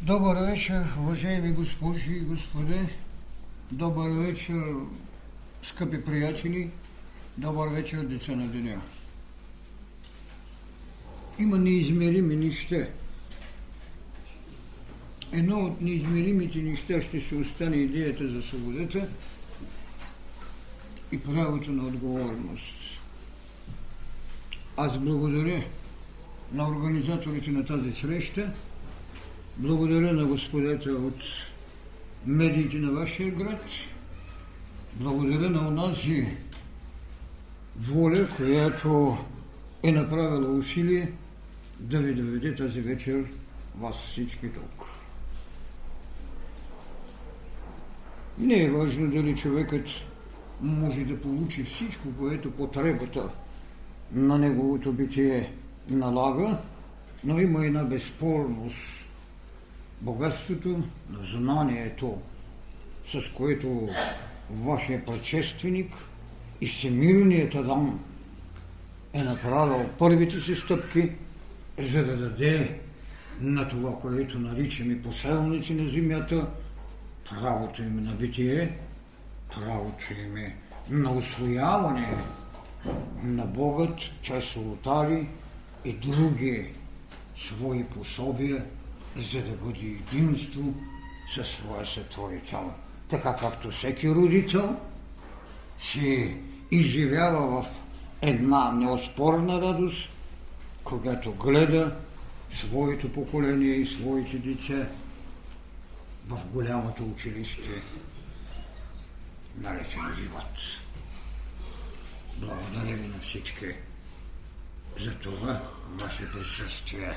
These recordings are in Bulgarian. Добър вечер, уважаеми госпожи и господа. Добър вечер, скъпи приятели. Добър вечер, деца на деня. Има неизмерими неща. Едно от неизмеримите неща ще се остане идеята за свободата и правото на отговорност. Аз благодаря на организаторите на тази среща, благодаря на господата от медиите на вашия град, благодаря на онази воля, която е направила усилие да ви доведе тази вечер вас всички тук. Не е важно дали човекът може да получи всичко, което потребата на неговото битие налага, но има една безспорност. Богатството на знанието, с което вашия предшественик и всемирният Адам е направил първите си стъпки, за да даде на това, което наричаме поселници на земята, правото им на битие, правото им на усвояване на Богът чрез олтари и други свои пособия, за да бъде единство със своя сътворител. Така както всеки родител се изживява в една неоспорна радост, когато гледа своето поколение и своите деца в голямото училище, наречено живот. Благодаря ви на всички за това ваше присъствие.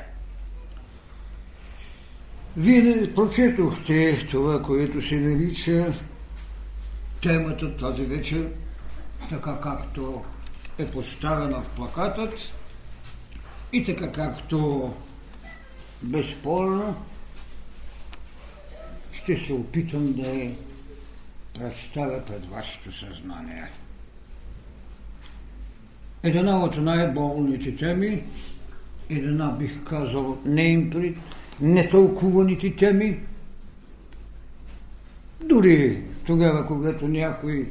Вие прочетохте това, което се нарича темата тази вечер, така както е поставена в плакатът и така както безспорно ще се опитам да я представя пред вашето съзнание. Една от най-болните теми, една бих казал нетълкуваните теми, дори тогава, когато някои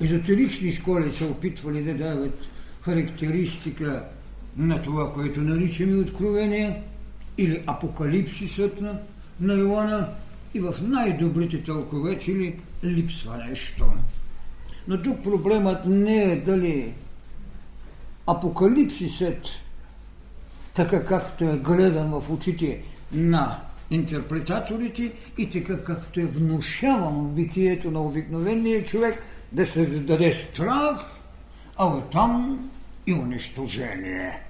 езотерични школи са опитвали да дават характеристика на това, което наричаме откровение или апокалипсисът на Йоанна, и в най-добрите тълкователи липсва нещо. Но тук проблемът не е дали апокалипсисът, така както е гледан в очите на интерпретаторите и така както е внушавано битието на обикновения човек, да се даде страх, а оттам и унищожение.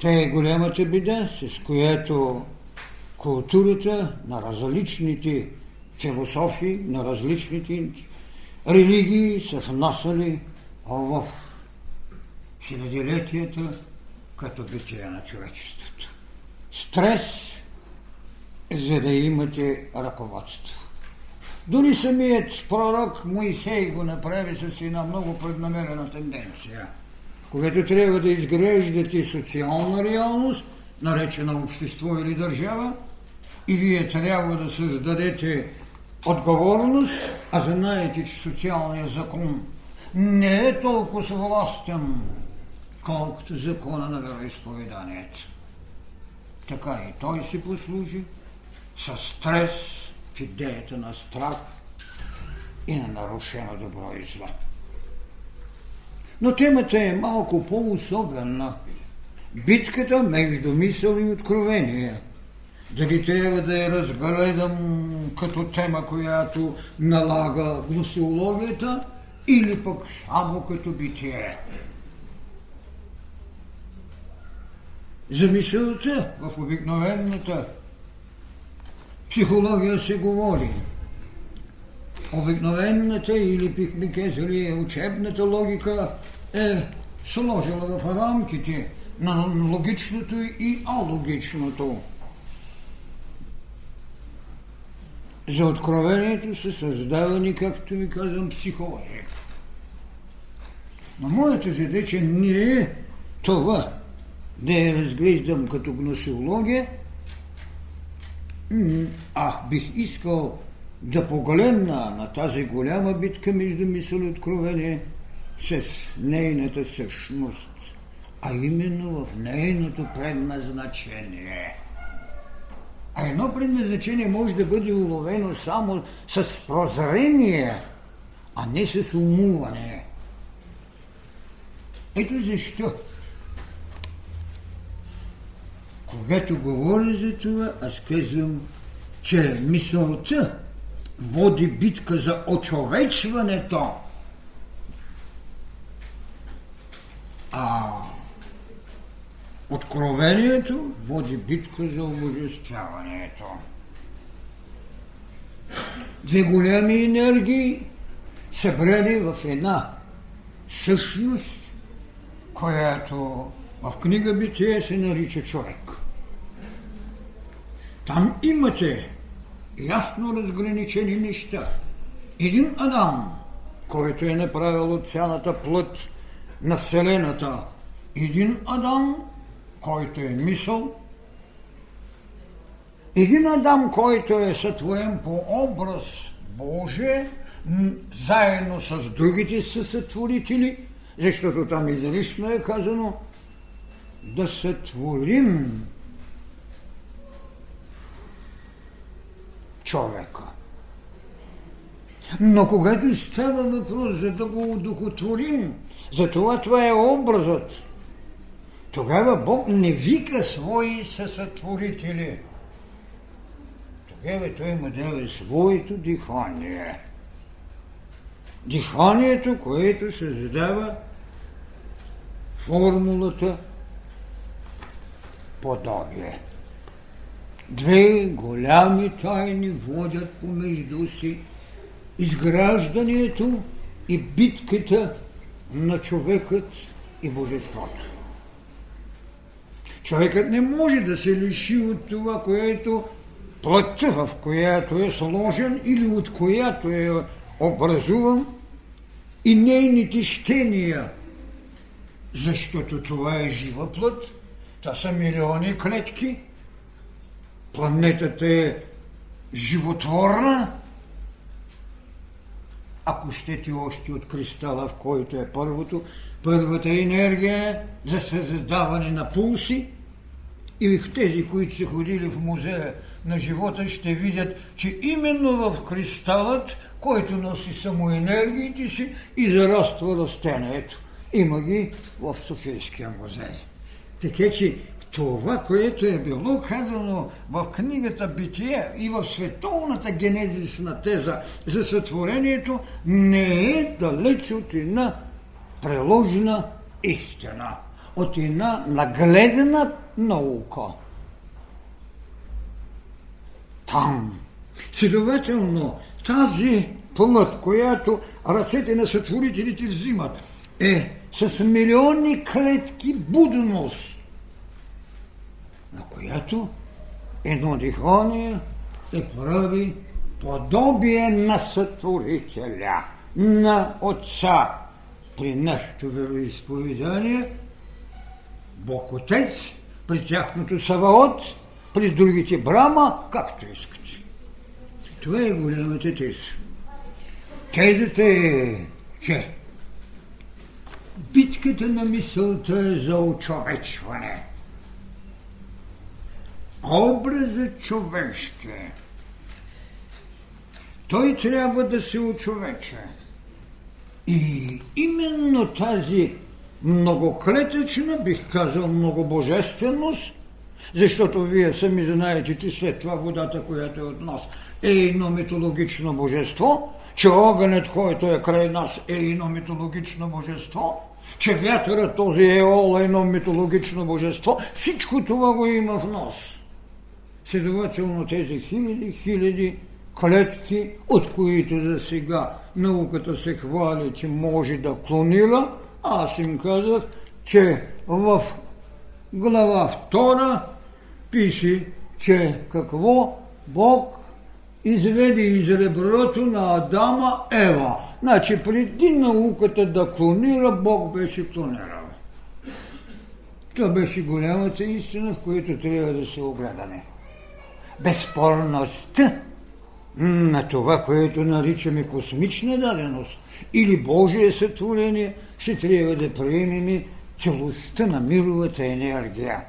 Та е голямата беда, с която културата на различните философии, на различните религии са внасяли в хилядолетията като битие на човечеството. Стрес, за да имате ръководство. Дори самият пророк Моисей го направи с една много преднамерена тенденция. Когато трябва да изграждате социална реалност, наречена общество или държава, и вие трябва да създадете отговорност, а знаете, че социалният закон не е толкова властен, колкото закона на вероизповеданието. Така и той си послужи със стрес в идеята на страх и на нарушено добро и зло. Но темата е малко по-особена. Битката между мисъл и откровение. Дали трябва да я разгледам като тема, която налага гносеологията, или пък само като битие. За мисълта в обикновената психология се говори. Обикновената, или бихме казали учебната логика, е сложила в рамките на логичното и алогичното. За откровението са създавани, както ви казвам, психологи. Но моята задача не е това да я разглеждам като гносеология, Ах, бих искал да погледна на тази голяма битка между мисъл и откровение с нейната същност, а именно в нейното предназначение. А едно предназначение може да бъде уловено само с прозрение, а не с умуване. Ето защо, когато говоря за това, аз казвам, че мисълта води битка за очовечването, а откровението води битка за обожествяването. Две големи енергии, събрани в една същност, която в книга Битие се нарича човек. Там имате ясно разграничени неща. Един Адам, който е направил от цялата плът на Вселената. Един Адам, който е мисъл. Един Адам, който е сътворен по образ Божие, заедно с другите съсътворители, защото там изрично е казано да сътворим човека. Но когато става въпрос за да го удохотворим, затова това е образът, тогава Бог не вика свои съсътворители. Тогава той му дава своето дихание. Диханието, което създава формулата подобие. Две голями тайни водят помежду си изграждането и битката на човекът и божеството. Човекът не може да се лиши от това, което плътта, в която е сложен или от която е образуван, и нейните щения, защото това е жива плът, това са милиони клетки, планетата е животворна, ако щете още от кристала, в който е първата енергия за създаване на пулси. И тези, които са ходили в музея на живота, ще видят, че именно в кристалът, който носи само енергиите си, и зараства растението. Има ги в Софийския музей. Така че това, което е било казано в книгата Битие и в световната генезисна теза за сътворението, не е далеч от една приложена истина, от една нагледена наука. Там. Следователно, тази плът, която ръцете на сътворителите взимат, е с милиони клетки будност, на която едно дихание е прави подобие на сътворителя, на Отца. При нашето вероизповедание Бог Отец, при тяхното Саваот, при другите Брама, както искате. Това е голямата теза. Тезата е, че битката на мисълта е за очовечване. Образът човешки, той трябва да се очовече. И именно тази многоклетъчна, бих казал многобожественост, защото вие сами знаете, че след това водата, която е от нас, е едно митологично божество, че огънят, който е край нас, е едно митологично божество, че вятърът, този еол, е едно митологично божество. Всичко това го има в нас. Следователно тези хиляди клетки, от които за сега науката се хвали, че може да клонира, аз им казах, че в глава 2 пише, че какво Бог изведе из реброто на Адама Ева. Значи преди науката да клонира, Бог беше клонирал. Това беше голямата истина, в която трябва да се огледаме. безспорността на това, което наричаме космична даденост или Божие сътворение, ще трябва да приемем целостта на мировата енергия.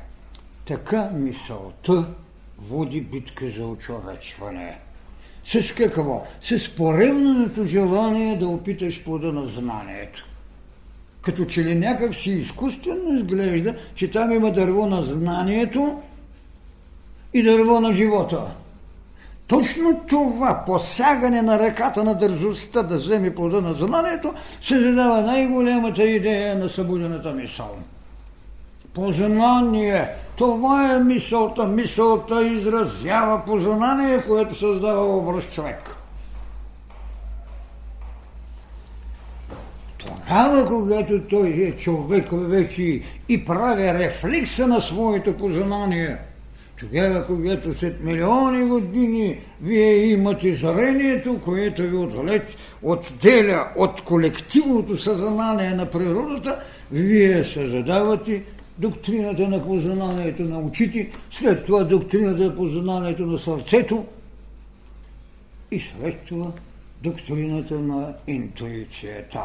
Така мисълта води битка за очовечване. С какво? С поревнаното желание да опиташ плода на знанието. Като че ли някак си изкуствено изглежда, че там има дърво на знанието и дърво на живота. Точно това посягане на ръката на дързостта да вземе плода на знанието се задава най-голямата идея на събудената мисъл. Познание. Това е мисълта. Мисълта изразява познание, което създава образ човек. Тогава, когато той е човек вече и прави рефлекса на своето познание, тогава, когато след милиони години вие имате зрението, което ви отделя от колективното съзнание на природата, вие се задавате доктрината на познанието на очите, след това доктрината на познанието на сърцето и след това доктрината на интуицията.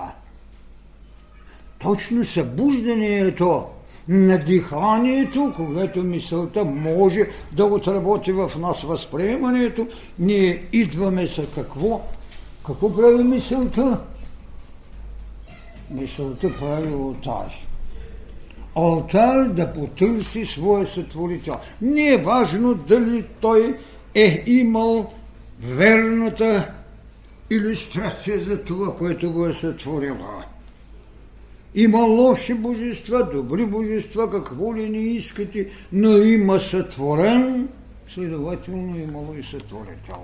Точно събуждането на диханието, когато мисълта може да отработи в нас възприемането, ние идваме с какво? Какво прави мисълта? Мисълта прави алтар. Алтар да потърси своя сътворител. Не е важно дали той е имал верната илюстрация за това, което го е сътворила. Има лоши божества, добри божества, какво ли не искате, но има сътворен, следователно имало и сътворител.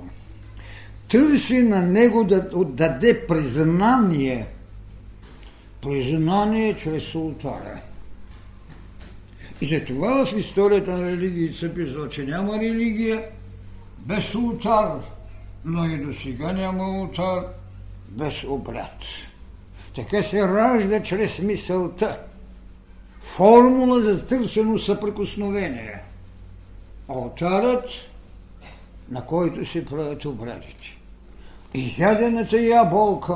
Търси на него да отдаде признание. Признание чрез алтара. И затова в историята на религии се писва, че няма религия без алтар, но и до сега няма алтар без обряд. Така се ражда чрез мисълта формула за търсено съприкосновение. Алтарът, на който се правят обрядите. Изядената ябълка,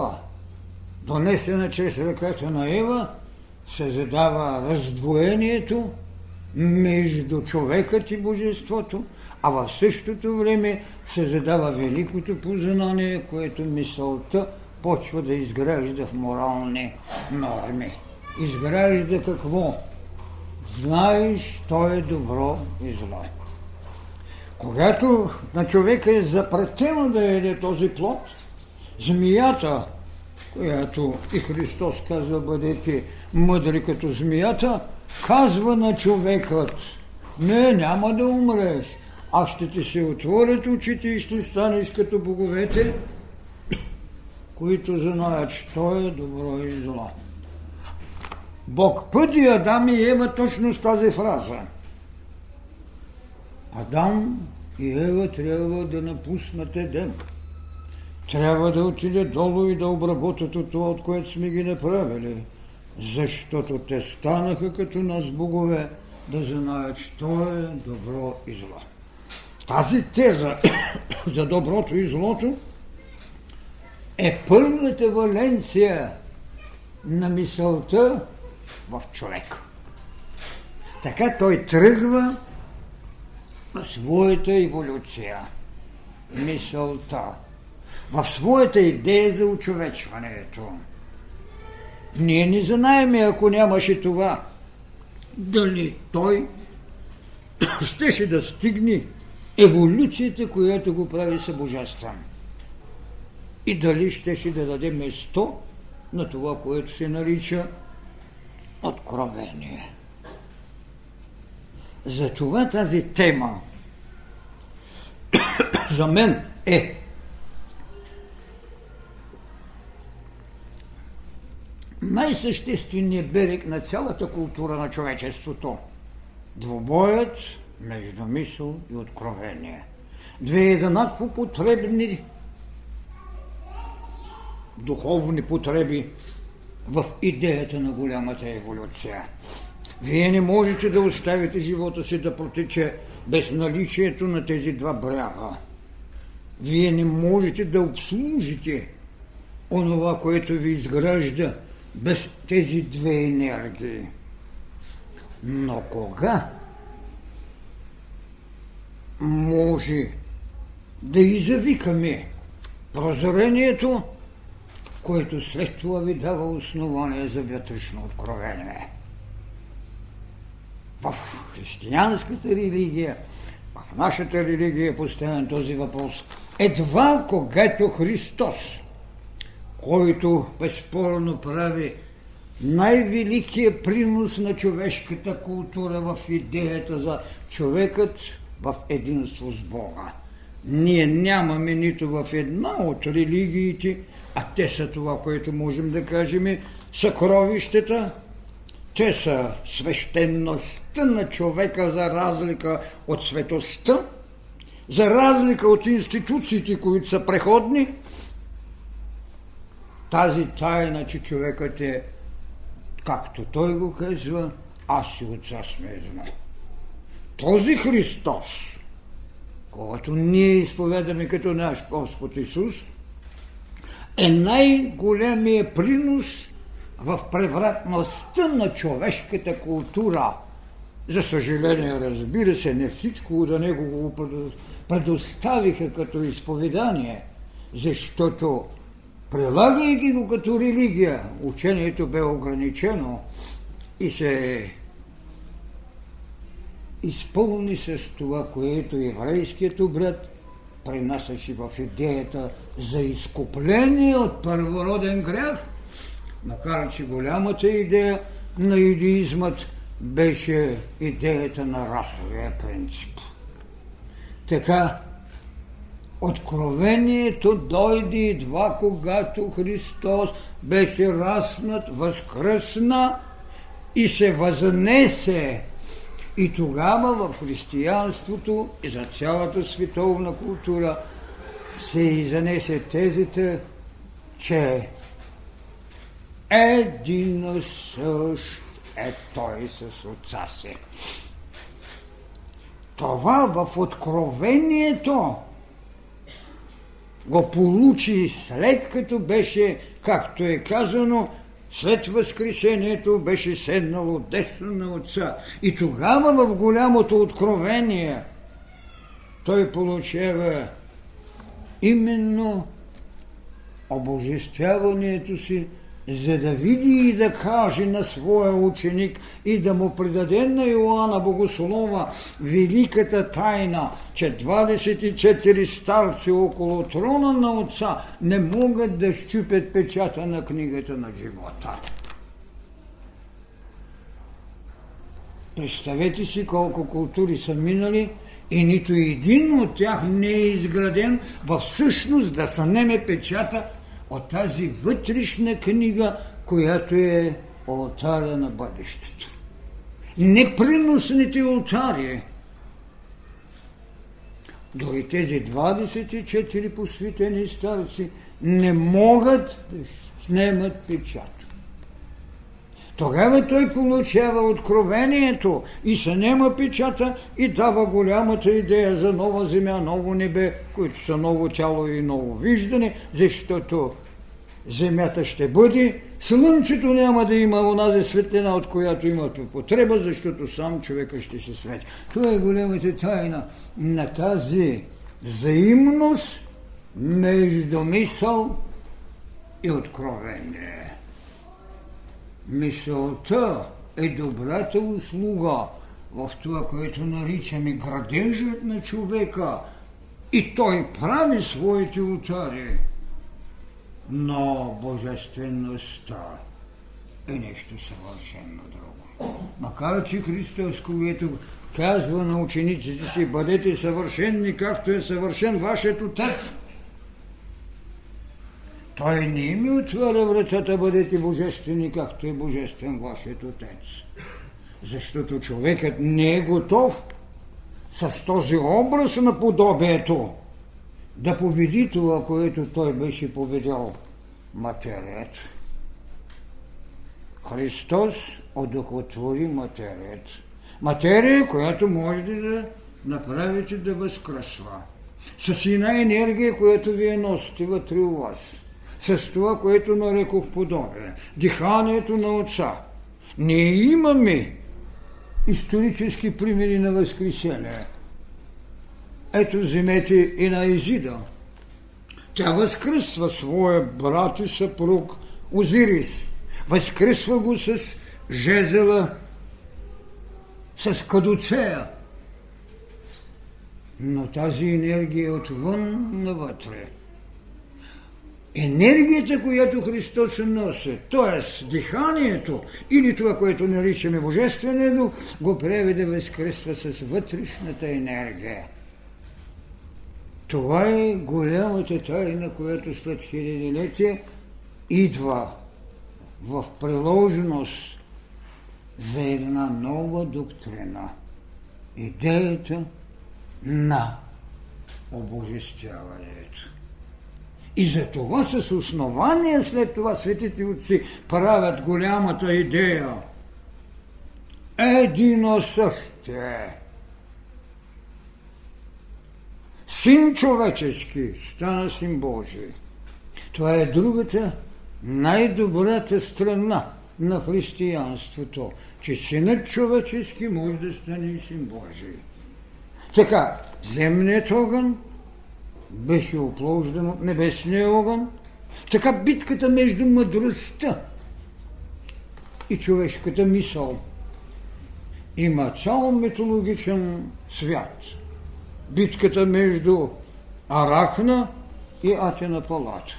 донесена чрез ръката на Ева, се задава раздвоението между човекът и божеството, а в същото време се задава великото познание, което мисълта почва да изгражда в морални норми. Изгражда какво? Знаеш, то е добро и зло. Когато на човека е запретено да яде този плод, змията, която и Христос казва, бъдете мъдри като змията, казва на човекът, не, няма да умреш, а ще ти се отворят очите и ще станеш като боговете, които знаят, що е добро и зло. Бог пъди Адам и Ева точно с тази фраза. Адам и Ева трябва да напуснат Едем. Трябва да отиде долу и да обработят от това, от което сме ги направили. Защото те станаха като нас богове, да знаят, що е добро и зло. Тази теза за доброто и злото е първата валенция на мисълта в човек. Така той тръгва на своята еволюция. Мисълта. В своята идея за очовечването. Ние не знаем, ако нямаше това, дали той щеше да стигне еволюцията, която го прави събожествен. И дали щеше да даде место на това, което се нарича откровение. Затова тази тема за мен е най-същественият берег на цялата култура на човечеството. Двобоят между мисъл и откровение. Две еднакво потребни духовни потреби в идеята на голямата еволюция. Вие не можете да оставите живота си да протече без наличието на тези два бряга. Вие не можете да обслужите онова, което ви изгражда без тези две енергии. Но кога може да извикаме прозрението, което след това ви дава основание за вътрешно откровение? В християнската религия, в нашата религия е поставен този въпрос. Едва когато Христос, който безспорно прави най-великия принос на човешката култура в идеята за човекът в единство с Бога. Ние нямаме нито в една от религиите, а те са това, което можем да кажем, съкровищата. Те са свещеността на човека за разлика от светостта, за разлика от институциите, които са преходни. Тази тайна, че човекът е, както той го казва, аз и отца сме едно. Този Христос, когато ние изповедаме като наш Господ Исус, е най-големия принос в превратността на човешката култура. За съжаление, разбира се, не всичко до него го предоставиха като изповедание, защото прилагайки го като религия, учението бе ограничено и се изпълни с това, което еврейският обрат пренасяше в идеята за изкупление от първороден грях, макар че голямата идея на юдеизмът беше идеята на расовия принцип. Така, откровението дойде едва когато Христос беше раснат, възкръсна и се възнесе. И тогава в християнството и за цялата световна култура се изнесе тезите, че един същ е той с отца си. Това в откровението го получи след като беше, както е казано, след възкресението беше седнало десно на отца. И тогава в голямото откровение той получава именно обожествяването си, за да види и да каже на своя ученик и да му предаде на Йоанна Богослова великата тайна, че 24 старци около трона на отца не могат да счупят печата на книгата на живота. Представете си колко култури са минали и нито един от тях не е изграден във същност да сънеме печата от тази вътрешна книга, която е олтара на бъдещето. Неприносните олтари, дори тези 24 посветени старци, не могат да снемат печат. Тогава той получава откровението и се нема печата и дава голямата идея за нова земя, ново небе, които са ново тяло и ново виждане, защото земята ще бъде, слънцето няма да има онази светлина, от която имат потреба, защото сам човека ще се свети. Това е голямата тайна на тази взаимност между мисъл и откровение. Мисълта е добрата услуга в това, което наричаме градежът на човека, и той прави своите олтари, но божествеността е нещо съвършено друго. Макар че Христос, когато казва на учениците си, бъдете съвършенни, както е съвършен вашето Отец, той не ми отваря вратата, бъдете божествени, както е божествен вашият Отец. Защото човекът не е готов с този образ на подобието да победи това, което той беше победил материята. Христос одухотвори материята. Материя, която може да направите да възкръсва. С една енергия, която вие носите вътре у вас. С това, което нарекох подобие. Диханието на Отца. Ние имаме исторически примери на възкресение. Ето, вземете и на Изида. Тя възкръсва своя брат и съпруг Озирис. Възкръсва го с жезела, с кадуцея. Но тази енергия е отвън навътре. Енергията, която Христос носи, т.е. диханието или това, което наричаме Божественото, го прави да възкръсва с вътрешната енергия. Това е голямата тайна, която след хилядолетия идва в приложеност за една нова доктрина. Идеята на обожествяването. И за това с основание след това светите отци правят голямата идея. Едино същие. Син човечески стана син Божий. Това е другата, най-добрата страна на християнството, че синът човечески може да стане и син Божий. Така, земният огън беше оплождан от небесния огън. Така битката между мъдростта и човешката мисъл има цял митологичен свят. Битката между Арахна и Атена Палата.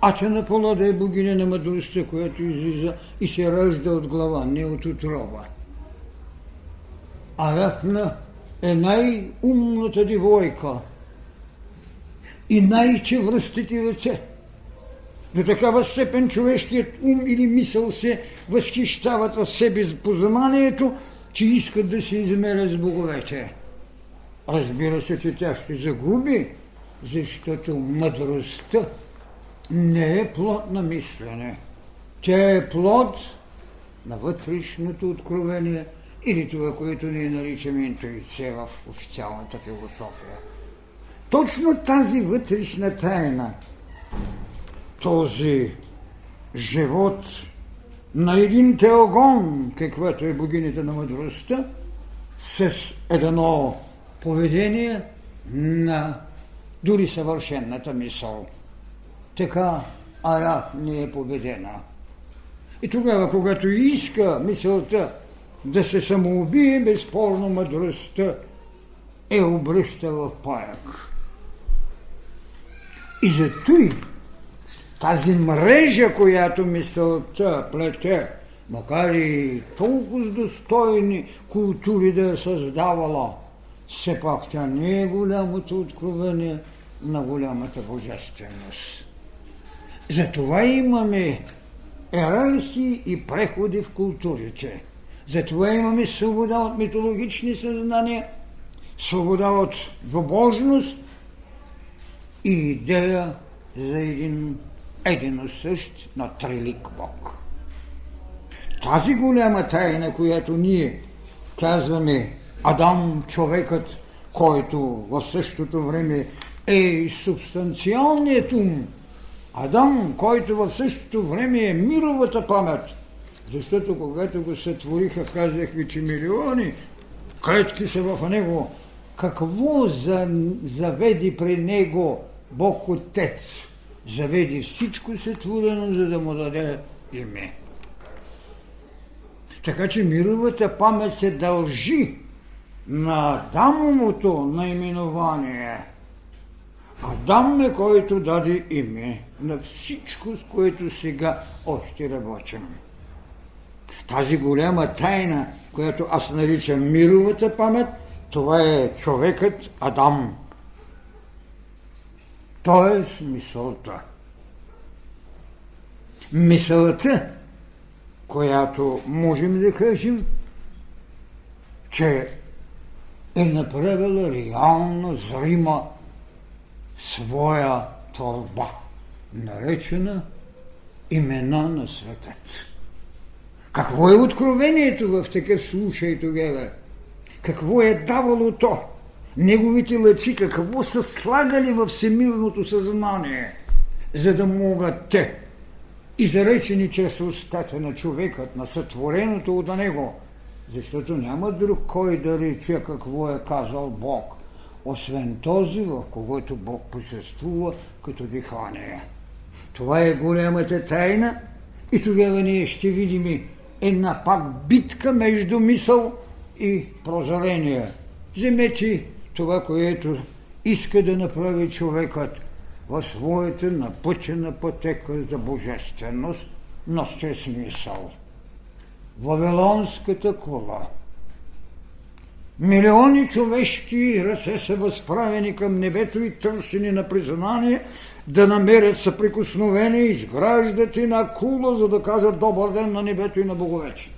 Атена Палата е богиня на мъдростта, която излиза и се ражда от глава, не от отрова. Арахна е най-умната девойка и най-чевръстите ръце. До такава степен човешкият ум или мисъл се възхищават в себе с познанието, че искат да се измеря с боговете. Разбира се, че тя ще загуби, защото мъдростта не е плод на мислене. Тя е плод на вътрешното откровение или това, което ние наричаме интуиция в официалната философия. Точно тази вътрешна тайна, този живот на един теогон, каквато е богинята на мъдростта, с едно поведение на дори съвършенната мисъл. Така Арах не е победена. И тогава, когато иска мисълта да се самоубие, безспорно мъдростта е обръща в паяк. И затуй тази мрежа, която мисълта плете, макар и толкова достойни култури да е създавала, все пак тя не е голямото откровение на голямата божественост. Затова имаме иерархии и преходи в културите. Затова имаме свобода от митологични съзнания, свобода от двубожност и идея за един същ, но трилик Бог. Тази голяма тайна, която ние казваме Адам, човекът, който в същото време е субстанциалният ум, Адам, който в същото време е мировата памет, защото когато го сътвориха, казах ви, че милиони клетки са в него. Какво заведи при него Бог Отец? Заведи всичко сътворено, за да му даде име. Така че мировата памет се дължи на Адамовото наименование. Адам е, който даде име на всичко, с което сега още работим. Тази голяма тайна, която аз наричам мировата памет, това е човекът Адам. Тоест мисълта. Мисълта, която можем да кажем, че е направила реално зрима своя творба, наречена имена на светът. Какво е откровението в такъв случай тогава? какво е давало то, неговите лъчи какво са слагали във всемирното съзнание, за да могат те, изречени чрез устата на човекът, на сътвореното от него, защото няма друг кой да рече какво е казал Бог, освен този, в когото Бог присъствува като дихание. Това е голямата тайна и тогава ние ще видим една пак битка между мисъл и прозрение. Вземете това, което иска да направи човекът в своята напътена пътека за божественост, но чрез мисъл. Вавилонската кула. Милиони човешки ръце са възправени към небето и търсени на признание да намерят съприкосновение, изграждат и на кула, за да кажат добър ден на небето и на боговете.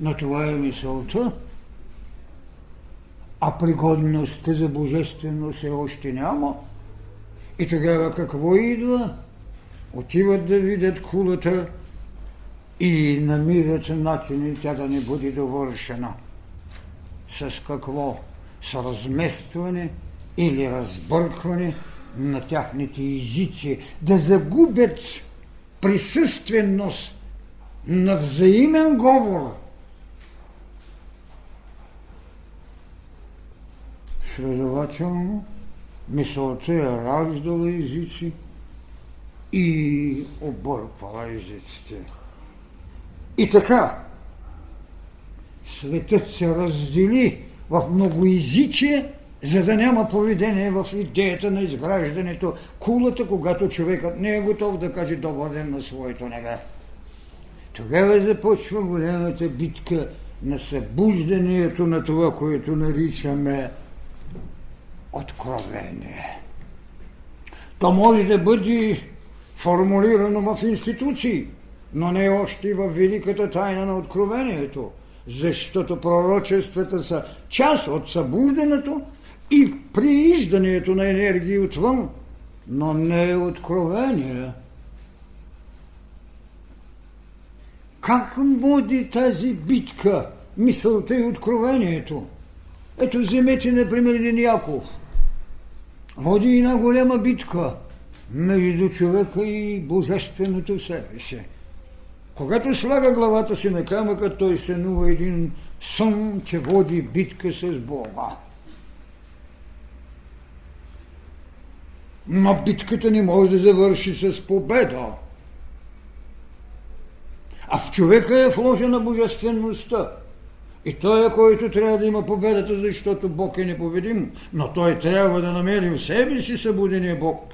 Но това е мисълта, а пригодността за божественост е още няма. И тогава какво идва? Отиват да видят кулата и намират начин тя да не бъде довършена. С какво? С разместване или разбъркване на тяхните езици. Да загубят присъственост на взаимен говор. Следователно, мисълта е раждала езици и обърквала езиците. И така, светът се раздели в многоезичие, за да няма поведение в идеята на изграждането кулата, когато човекът не е готов да каже добър ден на своето небе. Тогава започва голямата битка на събуждането на това, което наричаме откровение. То може да бъде формулирано в институции, но не още и в великата тайна на откровението, защото пророчествата са част от събуждането и прииждането на енергии отвън, но не е откровение. Как води тази битка мисълта и откровението? Ето вземете, например, Лин Яков. Води една голяма битка между човека и божественото в себе си. Когато слага главата си на камъка, той сънува един сън, че води битка с Бога. Но битката не може да завърши с победа. А в човека е вложена божествеността. И той е, който трябва да има победата, защото Бог е непобедим. Но той трябва да намери в себе си събудения Бог.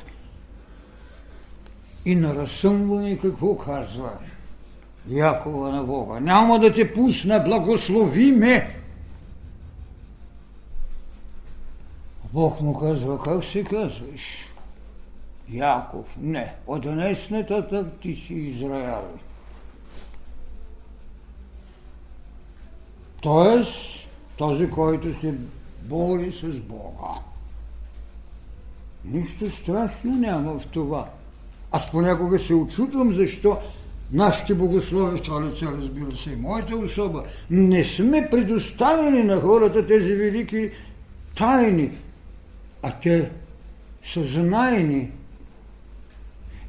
И на разсъмване какво казва Якова на Бога? Няма да те пусна, благослови ме! Бог му казва, как се казваш? Яков, не, от днес нататък ти си Израел. Тоест, този, който се бори с Бога. Нищо страшно няма в това. Аз понякога се учудвам, защо нашите богослови, в това лице, разбира се, и моята особа, не сме предоставили на хората тези велики тайни, а те са знайни.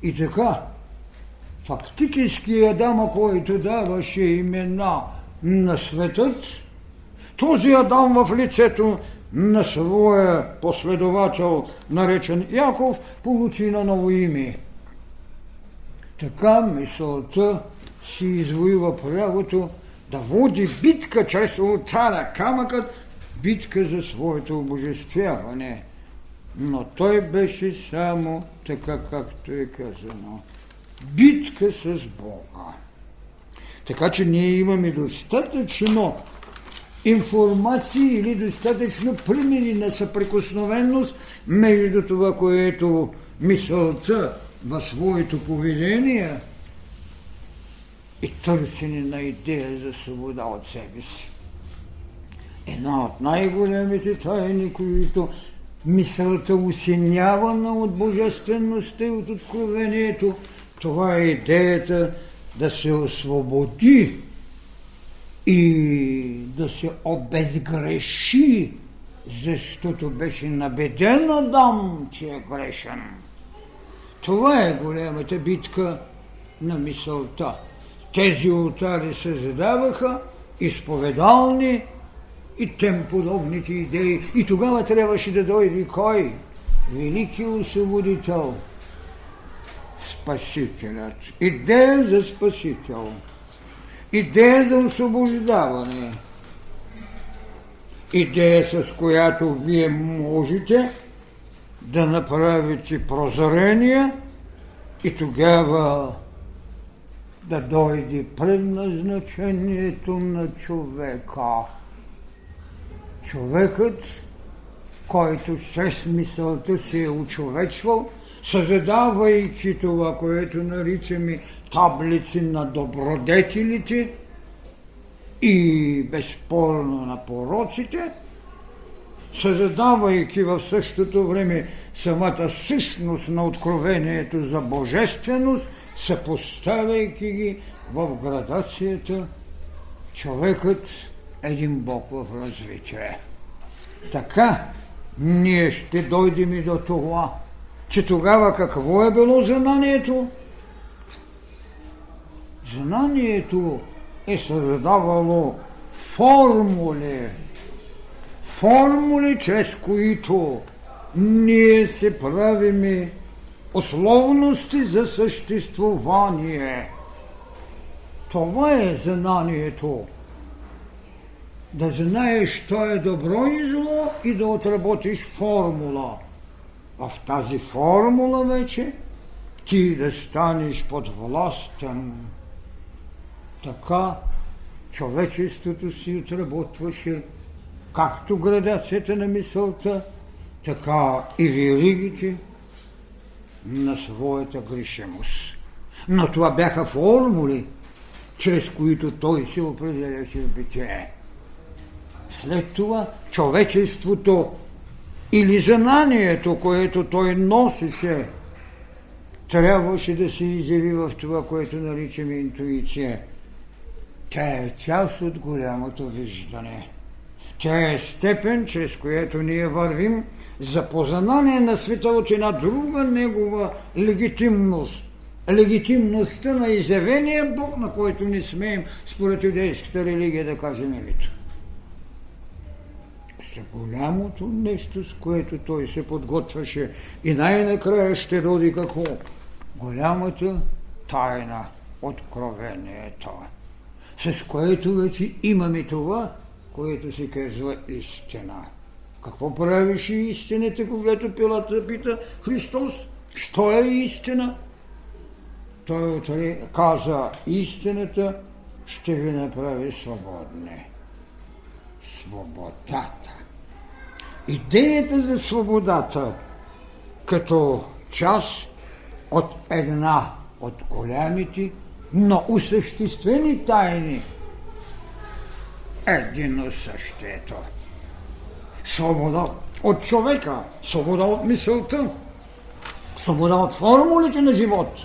И така, фактически Адама, който даваше имена на светът, този Адам в лицето на своя последовател, наречен Яков, получи на ново име. Така мисълта си извоюва правото да води битка чрез олтара, камъкът, битка за своето обожествяване. Но той беше само така, както е казано. Битка с Бога. Така че ние имаме достатъчно информации или достатъчно примери на съприкосновеност между това, което мисълта във своето поведение и търсене на идея за свобода от себе си. Една от най-големите тайни, които мисълта усинявана от божествеността и от откровението, това е идеята да се освободи и да се обезгреши, защото беше набеден Адам, че е грешен. Това е голямата битка на мисълта. Тези олтари се задаваха, изповедални и тем подобните идеи. И тогава трябваше да дойде кой? Велики освободител. Спасителят. Идея за спасител. Идея за освобождаване. Идея, с която вие можете да направите прозрение и тогава да дойде предназначението на човека. Човекът, който чрез мисълта се е очовечвал, създавайки това, което наричаме таблици на добродетелите и безспорно на пороците, създавайки в същото време самата същност на откровението за божественост, съпоставяйки ги в градацията, човекът е един бог в развитие. Така ние ще дойдем и до това, че тогава какво е било знанието? Знанието е създавало формули, чрез които ние се правиме условности за съществувание. Това е знанието. Да знаеш, що е добро и зло и да отработиш формула. В тази формула вече ти да станеш подвластен. Така човечеството си отработваше както градацията на мисълта, така и веригите на своята грешимост. Но това бяха формули, чрез които той се определяше в битие. След това човечеството или знанието, което той носеше, трябваше да се изяви в това, което наричаме интуиция. Тя е част от голямото виждане. Тя е степен, чрез която ние вървим за познание на света от една друга негова легитимност. Легитимността на изявения Бог, на който не смеем според юдейската религия да кажем името. За голямото нещо, с което той се подготвяше. И най-накрая ще роди какво? Голямата тайна, откровението, с което вече имаме това, което се казва истина. Какво правеше истината, когато Пилат запита Христос, що е истина? Той каза, истината ще ви направи свободни. Свободата. Идеята за свободата като част от една от голямите, но осъществени тайни, едино същето. Свобода от човека, свобода от мисълта, свобода от формулите на живот,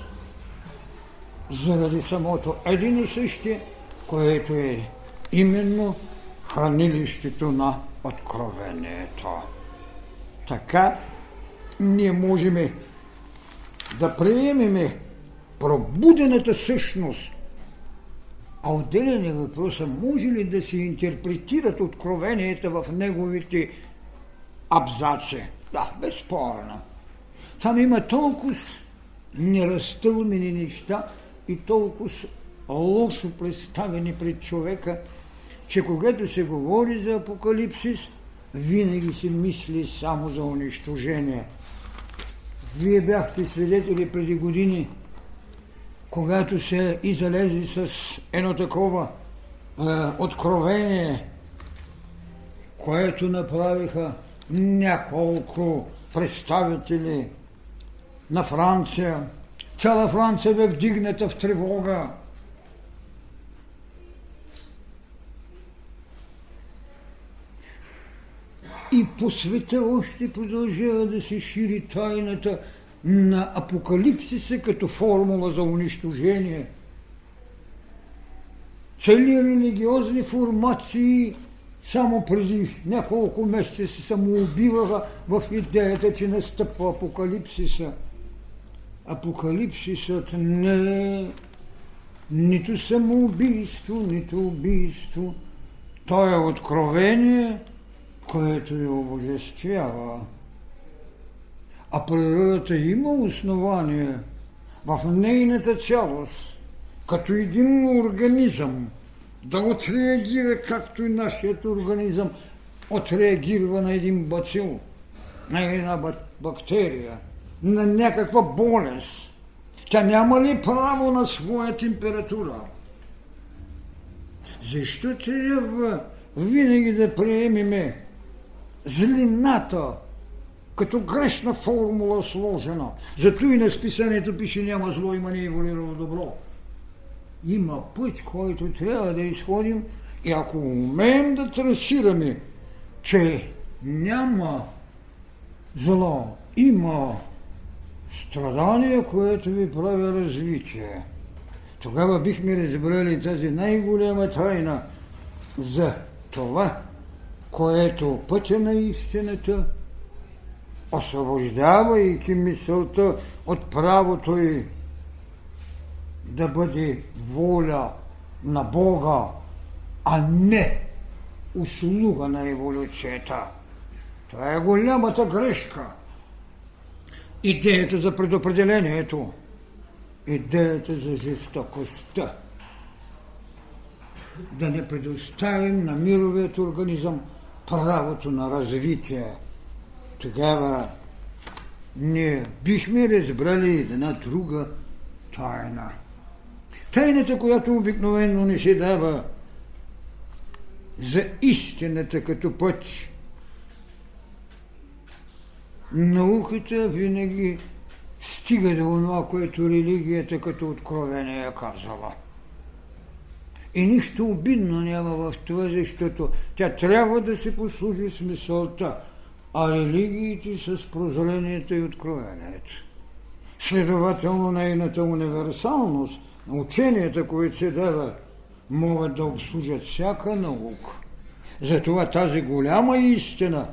заради самото едино съще, което е именно хранилището на откровението. Така ние можем да приемем пробудената същност. А отделен е въпроса, може ли да се интерпретират откровенията в неговите абзаци? Да, безспорно. Там има толкова неразтълмени неща и толкова лошо представени пред човека, че когато се говори за апокалипсис, винаги се мисли само за унищожение. Вие бяхте свидетели преди години, когато се излезе с едно такова откровение, което направиха няколко представители на Франция. Цяла Франция бе вдигната в тревога. И по света още продължава да се шири тайната на апокалипсиса като формула за унищожение. цели религиозни формации само преди няколко месеца се самоубиваха в идеята, че настъпва апокалипсиса. Апокалипсисът не е нито самоубийство, нито убийство. То е откровение, което я обожествява. А природата има основание в нейната цялост, като един организъм, да отреагира, както и нашият организъм отреагира на един бацил, на една бактерия, на някаква болест. Тя няма ли право на своя температура? Защо трябва винаги да приемеме злината като грешна формула сложена? Зато и на списанието пише: няма зло, има нееволирано добро. Има път, който трябва да изходим, и ако умеем да трасираме, че няма зло, има страдание, което ви прави развитие, тогава бихме разбрали тази най-голяма тайна за това, което пътя на истината, освобождавайки мисълта от правото й да бъде воля на Бога, а не услуга на еволюцията. Това е голямата грешка. Идеята за предопределението, идеята за жестокостта. Да не предоставим на мировият организъм правото на развитие. Тогава ние бихме разбрали една друга тайна. Тайната, която обикновено не се дава за истината като път. Науката винаги стига до това, което религията като откровение е казала. И нищо обидно няма в това, защото тя трябва да се послужи с мисълта, а религиите с прозрението и откровението. Следователно, нейната универсалност, ученията, които се дават, могат да обслужат всяка наука. Затова тази голяма истина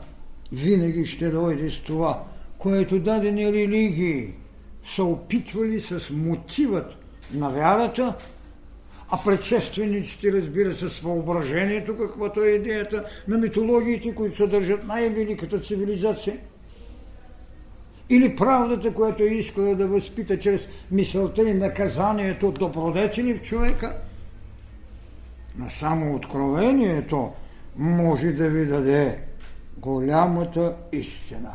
винаги ще дойде с това, което дадени религии са опитвали с мотивът на вярата, а предшествениците, разбира се, с въображението, каквато е идеята на митологиите, които съдържат най-великата цивилизация. Или правдата, която е искала да възпита чрез мисълта и наказанието добродетели в човека. Но само откровението може да ви даде голямата истина.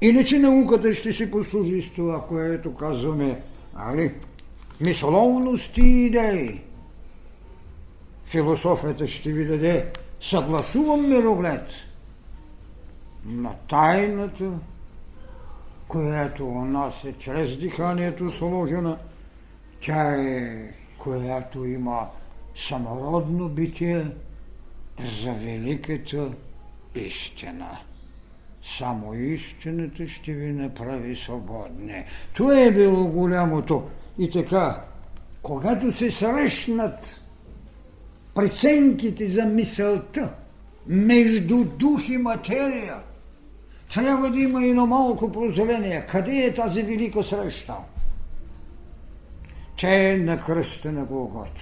Иначе науката ще си послужи с това, което казваме, али? Мисловност и идеи. Философията ще ви даде съгласуван мироглед на тайната, която у нас е чрез диханието сложена, тя е, която има самородно битие за великата истина. Само истината ще ви направи свободни. Това е било голямото. И така, когато се срещнат преценките за мисълта между дух и материя, трябва да има едно малко прозрение. Къде е тази велика среща? Тя е на кръста на Голгота.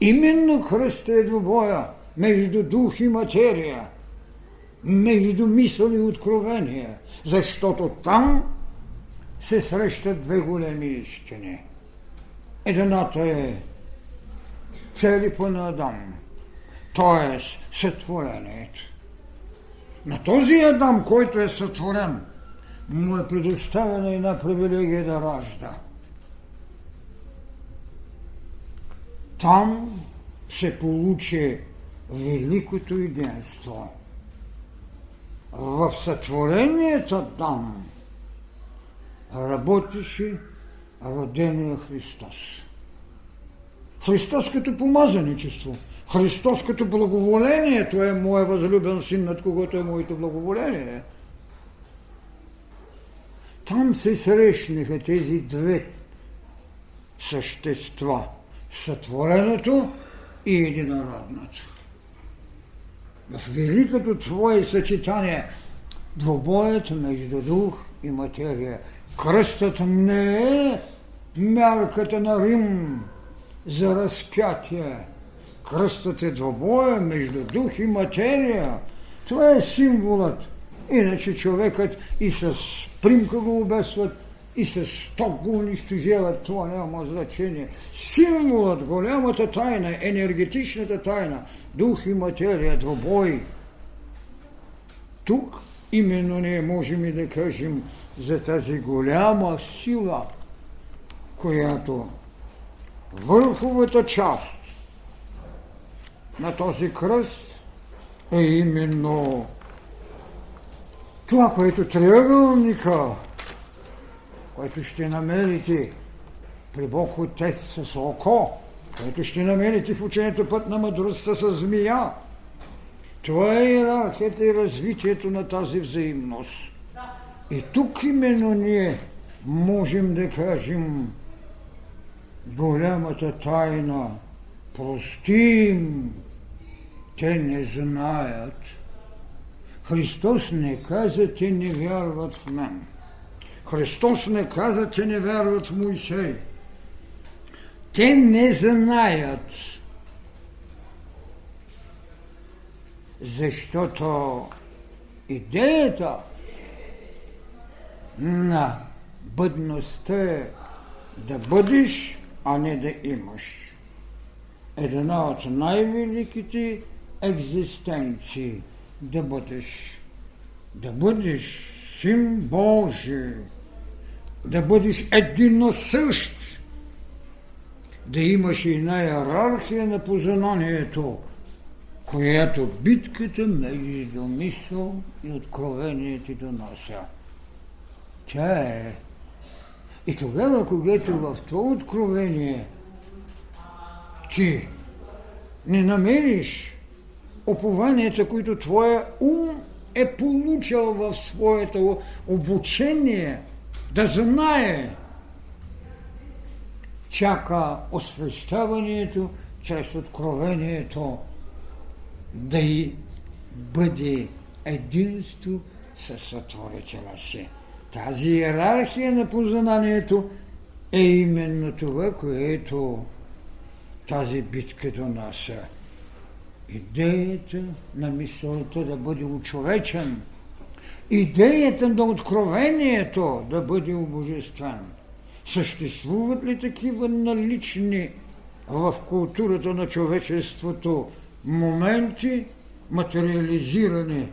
Именно кръста е двубоя между дух и материя, между мисъл и откровение, защото там се срещат две големи истини. Едната е черепът на Адам, т.е. сътворението. На този Адам, който е сътворен, му е предоставена една привилегия да ражда. Там се получи великото единство. В сътворението Адам работеше родения Христос. Христос като помазаничество, Христос като благоволение, той е мой възлюбен син, над когото е моето благоволение. Там се срещнаха тези две същества, сътвореното и единородното. В великото Твое съчетание, двобоят между дух и материя. Кръстът не е мярката на Рим за разпятие. Кръстът е двобоя между дух и материя. Това е символът. Иначе човекът и с примка го обесват, и с стоп го унищожават. Това няма значение. Символът, голямата тайна, енергетичната тайна, дух и материя, двобой. Тук именно ние можем и да кажем за тази голяма сила, която върховата част на този кръст е именно това, което триъгълника, което ще намерите при Бог Отец с око, което ще намерите в учението Път на мъдростта с змия. Това е иерархията и развитието на тази взаимност. И тук именно ние можем да кажем голямата тайна. Простим, те не знаят. Христос не каза, те не вярват в мен. Христос не каза, те не вярват в Мойсей. Те не знаят, защото идеята на бъдността е да бъдеш, а не да имаш. Една от най-великите екзистенции – да бъдеш. Да бъдеш Син Божий, да бъдеш единосъщ, да имаш и една иерархия на познанието, която битката между мисъл и откровение ти донося. Тя е. И тогава, когато в това откровение ти не намериш опованията, които твоя ум е получил в своето обучение, да знае, чака освещаването чрез откровението, да и бъде единство със сътворителя си. Тази иерархия на познанието е именно това, което тази битка донася. Идеята на мисълта да бъде очовечен. Идеята на откровението да бъде обожествен. Съществуват ли такива налични в културата на човечеството моменти, материализирани?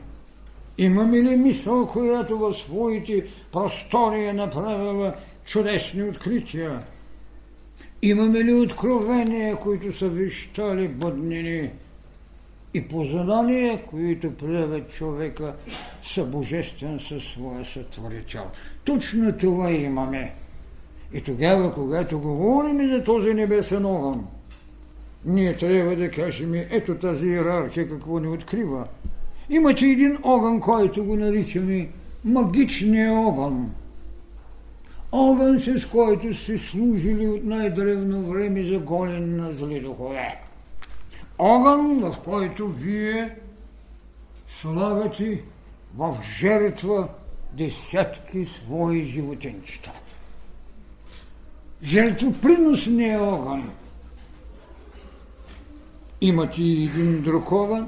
Имаме ли мисъл, която в своите простори е направила чудесни открития? Имаме ли откровения, които са вещали бъднини? И познания, които правят човека събожествен със своя сътворител. Точно това имаме. И тогава, когато говорим за този небесен огън, ние трябва да кажем, ето тази иерархия какво ни открива. Имате един огън, който го наричаме магичния огън. Огън, с който сте служили от най-древно време за гонен на зли духове. Огън, в който вие слагате в жертва десятки свои животинчета. Жертвоприносния огън. Имате един друг огън,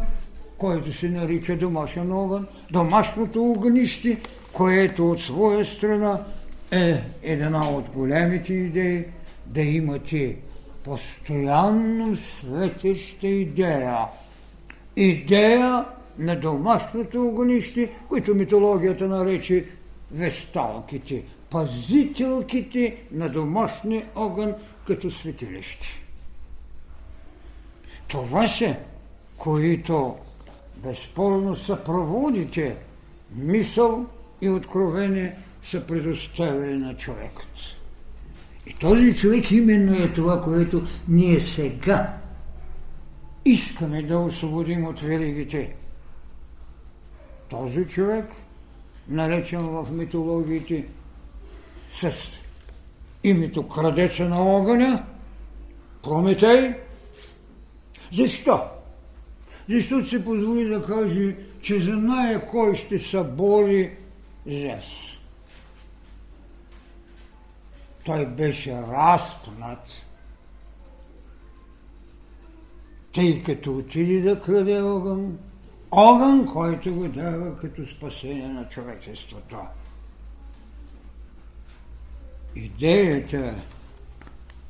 който се нарича домашен огън, домашното огнище, което от своя страна е една от големите идеи да имате постоянно светеща идея. Идея на домашното огнище, което митологията нарече весталките, пазителките на домашния огън като светилище. Това са, които безспорно съпроводите мисъл и откровение са предоставили на човекът. И този човек именно е това, което ние сега искаме да освободим от веригите. Този човек, наречен в митологиите с името крадеца на огъня, Прометей. Защо? Защото се позволи да каже, че знае кой ще събори Зевс. Той беше разпнат, тъй като отиде да краде огън, огън, който го дава като спасение на човечеството. Идеята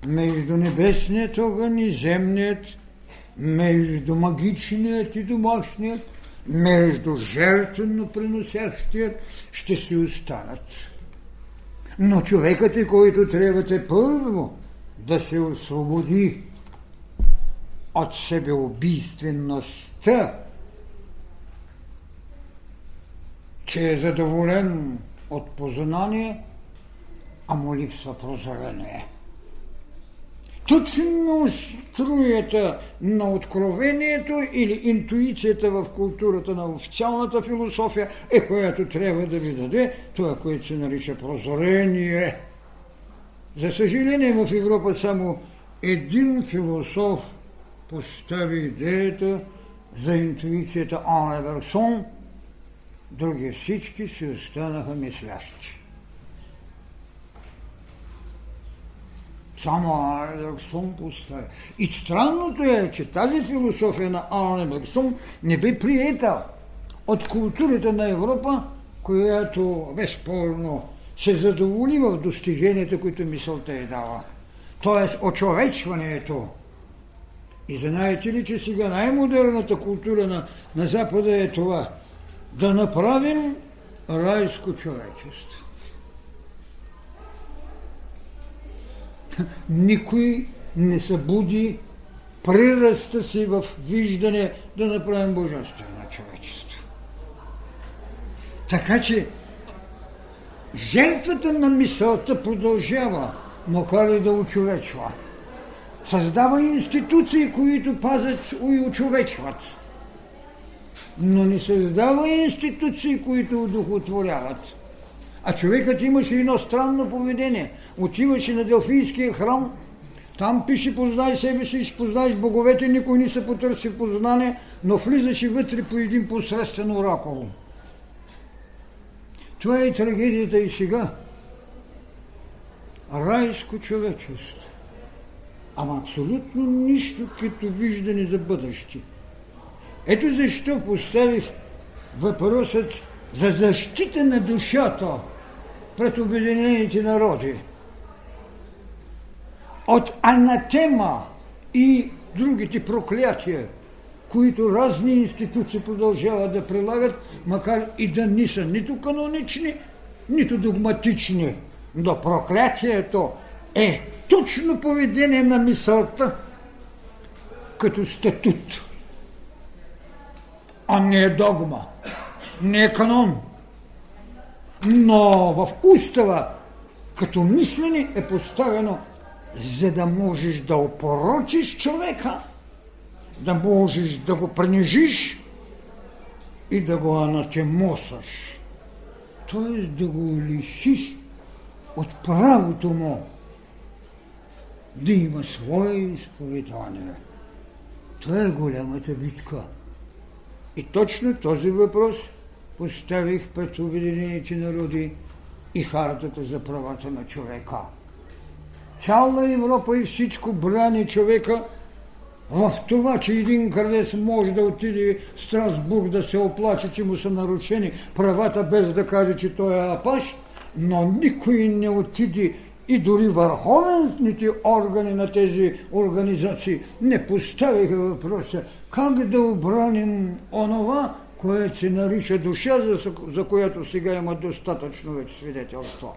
между небесният огън и земният, между магичният и домашният, между жертвено приносящият ще си останат. Но човекът е, който трябва те първо да се освободи от себеубийствеността, че е задоволен от познание, а му липсва прозрение. Точно струята на откровението или интуицията в културата на официалната философия е която трябва да ви даде това, което се нарича прозрение. За съжаление в Европа само един философ постави идеята за интуицията Анри Бергсон, други всички си останаха мислящи. Само Анри Бергсон поставя. И странното е, че тази философия на Анри Бергсон не бе приета от културата на Европа, която безспорно се задоволи в достиженията, които мисълта е дала. Тоест очовечването. И знаете ли, че сега най-модерната култура на Запада е това да направим райско човечество. Никой не събуди приръста си в виждане да направим божествено човечество. Така че жертвата на мисълта продължава, макар и да очовечва. Създава институции, които пазят и очовечват. Но не създава институции, които удохотворяват. А човекът имаше едно странно поведение. Отиваше на Делфийския храм, там пише познай себе си, ще познаеш боговете, никой не се потърси познание, но влизаше вътре по един посредствен оракул. Това е трагедията и сега. Райско човечество. Ама абсолютно нищо като виждане за бъдеще. Ето защо поставих въпросът за защита на душата пред Обединените народи от анатема и другите проклятия, които разни институции продължават да прилагат, макар и да не са нито канонични, нито догматични. Но проклятието е точно поведение на мисълта като статут, а не е догма, не е канон. Но в устава като мислене е поставено, за да можеш да опорочиш човека, да можеш да го принижиш и да го анатемосаш. Т.е. да го лишиш от правото му да има свое изповедание. Това е голямата битка. И точно този въпрос поставих пред Обединените народи и Хартата за правата на човека. Цяла Европа и всичко брани човека в това, че един кралец може да отиде в Страсбург да се оплаче, че му са нарушени правата, без да каже, че той е апаш, но никой не отиде и дори върховенствените органи на тези организации не поставиха въпроса как да обраним онова, което се нарича душа, за която сега има достатъчно вече свидетелство.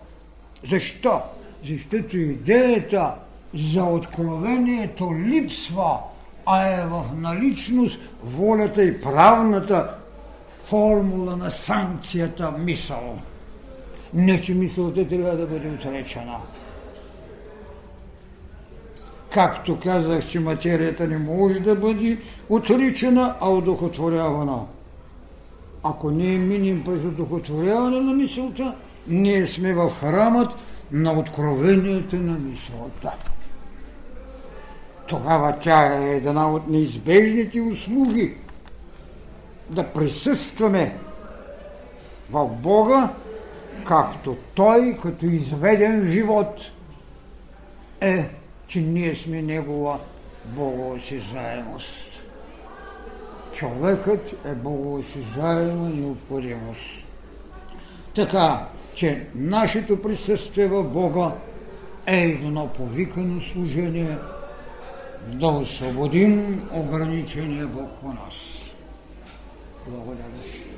Защо? Защото идеята за откровението липсва, а е в наличност волята и правната формула на санкцията мисъл. Не, че мисълта трябва да бъде отречена. Както казах, че материята не може да бъде отричена, а удохотворявана. Ако ние минем през удохотворяване на мисълта, ние сме в храмът на откровението на мисълта. тогава тя е една от неизбежните услуги да присъстваме в Бога, както Той, като изведен живот е, че ние сме Негова богоосезаемост. Човекът е богоосезаема необходимост. Така, че нашето присъствие в Бога е едно повикано служение да освободим ограничения Бог у нас. Благодаря.